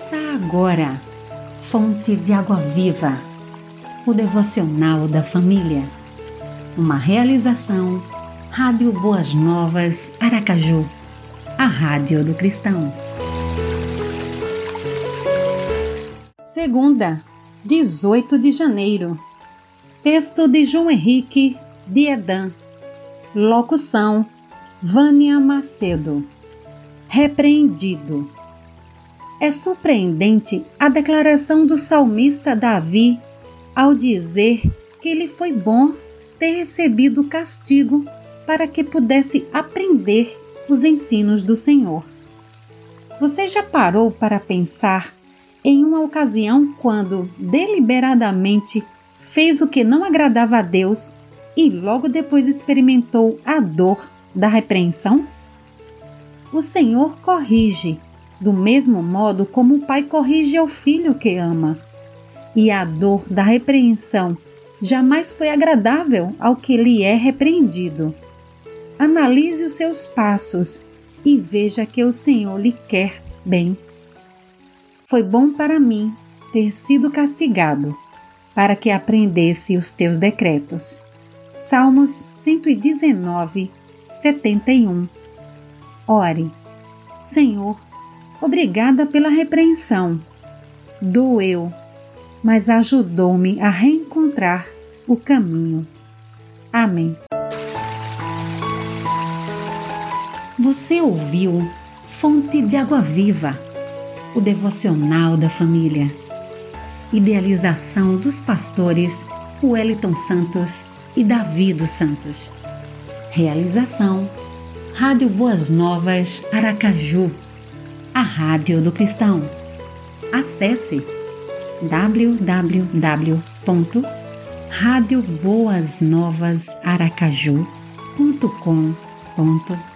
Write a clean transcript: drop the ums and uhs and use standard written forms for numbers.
Ouça agora Fonte de Água Viva, o devocional da família. Uma realização Rádio Boas Novas, Aracaju, a rádio do cristão. Segunda, 18 de janeiro. Texto de João Henrique de Edã. Locução, Vânia Macedo. Repreendido. É surpreendente a declaração do salmista Davi ao dizer que lhe foi bom ter recebido o castigo para que pudesse aprender os ensinos do Senhor. Você já parou para pensar em uma ocasião quando deliberadamente fez o que não agradava a Deus e logo depois experimentou a dor da repreensão? O Senhor corrige do mesmo modo como o pai corrige ao filho que ama. E a dor da repreensão jamais foi agradável ao que lhe é repreendido. Analise os seus passos e veja que o Senhor lhe quer bem. Foi bom para mim ter sido castigado, para que aprendesse os teus decretos. Salmos 119, 71. Ore, Senhor, obrigada pela repreensão. Doeu, mas ajudou-me a reencontrar o caminho. Amém. Você ouviu Fonte de Água Viva, o devocional da família. Idealização dos pastores Wellington Santos e Davi dos Santos. Realização Rádio Boas Novas, Aracaju, a rádio do cristão. Acesse www.radioboasnovasaracaju.com.br